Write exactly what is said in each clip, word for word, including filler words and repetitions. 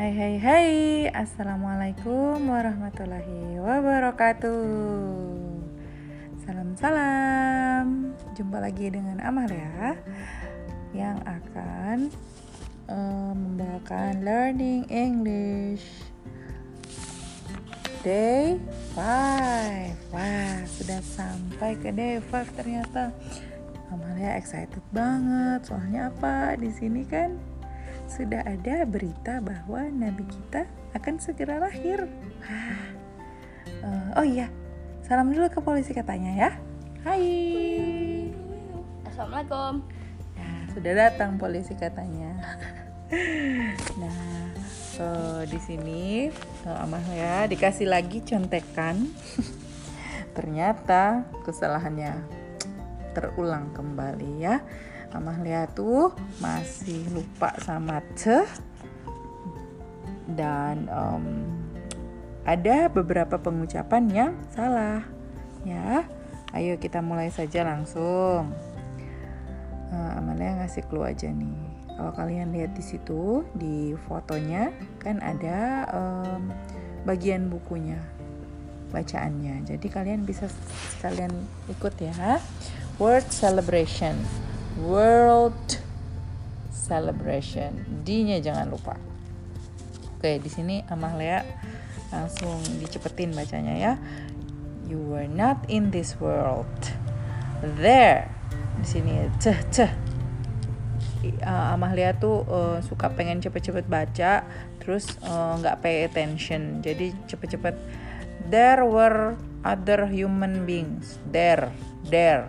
Hai hai hai, assalamualaikum warahmatullahi wabarakatuh. Salam salam, jumpa lagi dengan Amalia yang akan uh, membawakan Learning English Day lima. Wah, sudah sampai ke Day lima ternyata. Amalia excited banget, soalnya apa? Di sini kan sudah ada berita bahwa Nabi kita akan segera lahir. Wah. Uh, oh iya, salam dulu ke polisi katanya ya. Hai. Assalamualaikum. Nah, sudah datang polisi katanya. Nah, uh, di sini uh, Amalia dikasih lagi contekan. Ternyata kesalahannya terulang kembali ya. Amalia tuh masih lupa sama ce dan um, ada beberapa pengucapan yang salah ya. Ayo kita mulai saja langsung. uh, Amalia ngasih clue aja nih. Kalau kalian lihat di situ di fotonya kan ada um, bagian bukunya bacaannya, jadi kalian bisa sekalian ikut ya. Word celebration, World Celebration, D-nya jangan lupa. Oke, di sini Amalia langsung dicepetin bacanya ya. You were not in this world. There. Di sini ceh ceh. Uh, Amalia tuh uh, suka pengen cepet-cepet baca, terus nggak uh, pay attention. Jadi cepet-cepet. There were other human beings. There, there.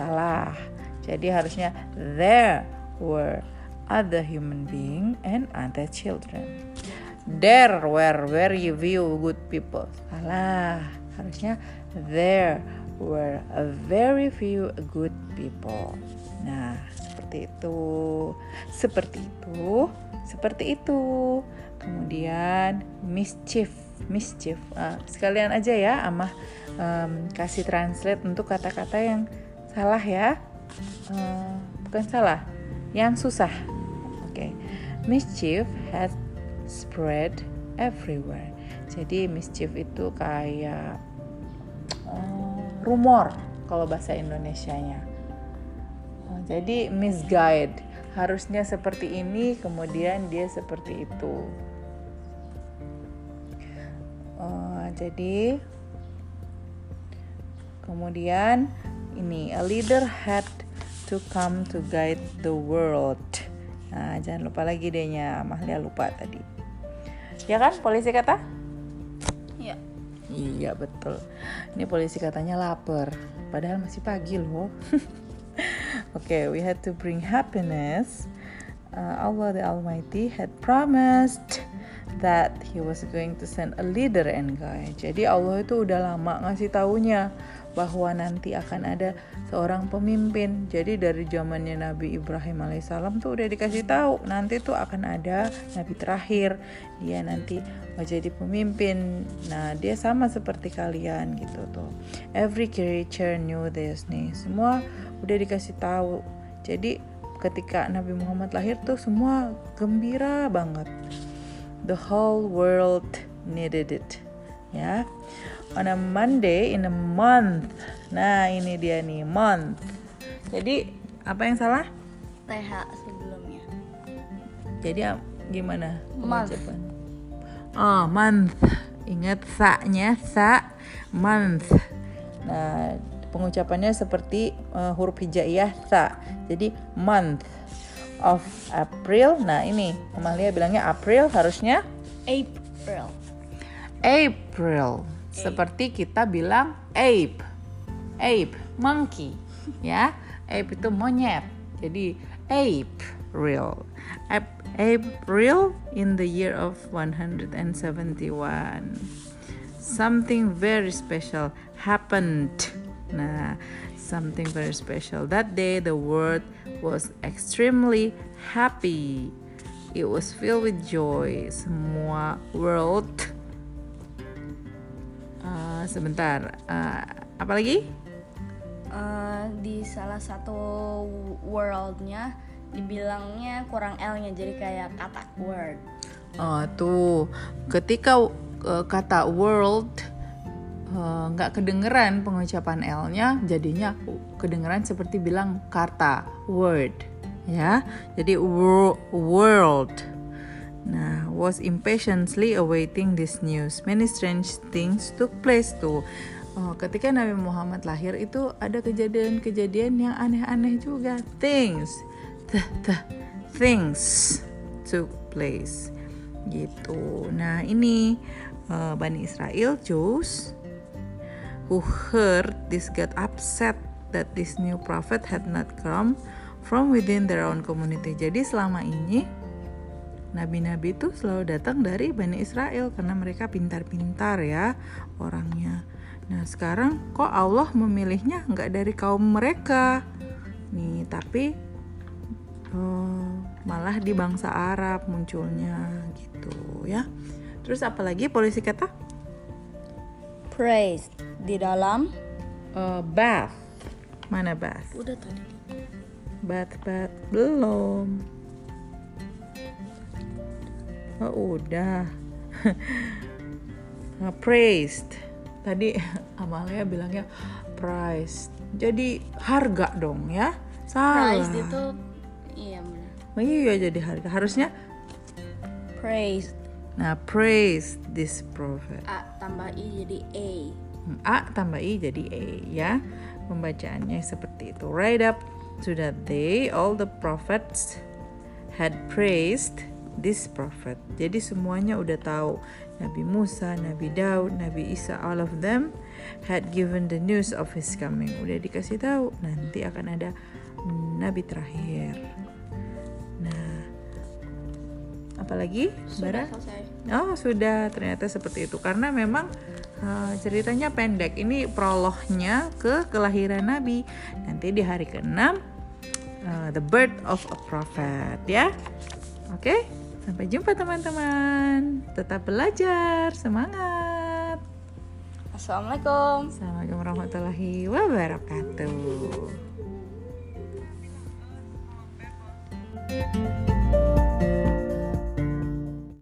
Salah. Jadi harusnya there were other human being and other children. There were very few good people. Salah. Harusnya there were a very few good people. Nah, seperti itu. Seperti itu. Seperti itu. Kemudian mischief, mischief. Uh, sekalian aja ya, Amah um, kasih translate untuk kata-kata yang salah ya, uh, bukan salah, yang susah. Oke, okay. Mischief has spread everywhere. Jadi mischief itu kayak uh, rumor kalau bahasa Indonesianya. Uh, jadi misguide, harusnya seperti ini, kemudian dia seperti itu. Uh, jadi kemudian ini, a leader had to come to guide the world. Nah, jangan lupa lagi D-nya. Mahlia lupa tadi. Ya kan, polisi kata? Iya. Iya, betul. Ini polisi katanya lapar. Padahal masih pagi loh. Oke, okay, we had to bring happiness. Uh, Allah the Almighty had promised that he was going to send a leader and guide. Jadi Allah itu udah lama ngasih taunya bahwa nanti akan ada seorang pemimpin. Jadi dari zamannya Nabi Ibrahim alaihissalam tuh udah dikasih tahu nanti tuh akan ada nabi terakhir, dia nanti mau jadi pemimpin. Nah, dia sama seperti kalian gitu tuh. Every creature knew this nih. Semua udah dikasih tahu. Jadi ketika Nabi Muhammad lahir tuh semua gembira banget. The whole world needed it. Ya. On a Monday in a month. Nah, ini dia nih, month. Jadi, apa yang salah? T H sebelumnya. Jadi gimana? Month. Oh, month. Ingat sa-nya, sa, month. Nah, pengucapannya seperti uh, huruf hijaiyah sa. Jadi month of April. Nah, ini Amalia bilangnya April, harusnya April. April. Ape. Seperti kita bilang ape. Ape, monkey, ya. Ape itu monyet. Jadi April. April in the year of one hundred seventy-one. Something very special happened. Nah, something very special. That day the world was extremely happy. It was filled with joy. Semua world. Uh, sebentar. Uh, apa lagi? Uh, di salah satu worldnya dibilangnya kurang L-nya, jadi kayak kata word. Oh, tuh. Ketika uh, kata world uh, gak kedengeran pengucapan L-nya, jadinya kedengeran seperti bilang kata word, ya. Jadi wor- world. Nah, was impatiently awaiting this news. Many strange things took place too. Oh, ketika Nabi Muhammad lahir itu ada kejadian-kejadian yang aneh-aneh juga. Things, the, the things took place. Gitu. Nah, ini uh, Bani Israel Jews who heard this got upset that this new prophet had not come from within their own community. Jadi selama ini nabi-nabi itu selalu datang dari Bani Israel karena mereka pintar-pintar ya orangnya. Nah, sekarang kok Allah memilihnya nggak dari kaum mereka nih, tapi uh, malah di bangsa Arab munculnya gitu ya. Terus apalagi polisi kata praise di dalam uh, bath. Mana bath? Udah tadi. Bath bath belum. Oh, udah. Praised. Tadi Amalia bilangnya price. Jadi harga dong ya. Salah. Price itu iya benar. Oh, iya jadi harga. Harusnya praise. Nah, praise this prophet. A tambah i jadi a. A tambah i jadi e ya. Pembacaannya seperti itu. Right up to that day all the prophets had praised this prophet. Jadi semuanya udah tahu. Nabi Musa, Nabi Daud, Nabi Isa, all of them had given the news of his coming. Udah dikasih tahu nanti akan ada nabi terakhir. Nah, apalagi? Sudah selesai. Oh, sudah. Ternyata seperti itu. Karena memang uh, ceritanya pendek. Ini prolognya ke kelahiran nabi. Nanti di hari keenam uh, the birth of a prophet, ya. Oke, okay? Sampai jumpa teman-teman. Tetap belajar, semangat. Assalamualaikum. Assalamualaikum warahmatullahi wabarakatuh.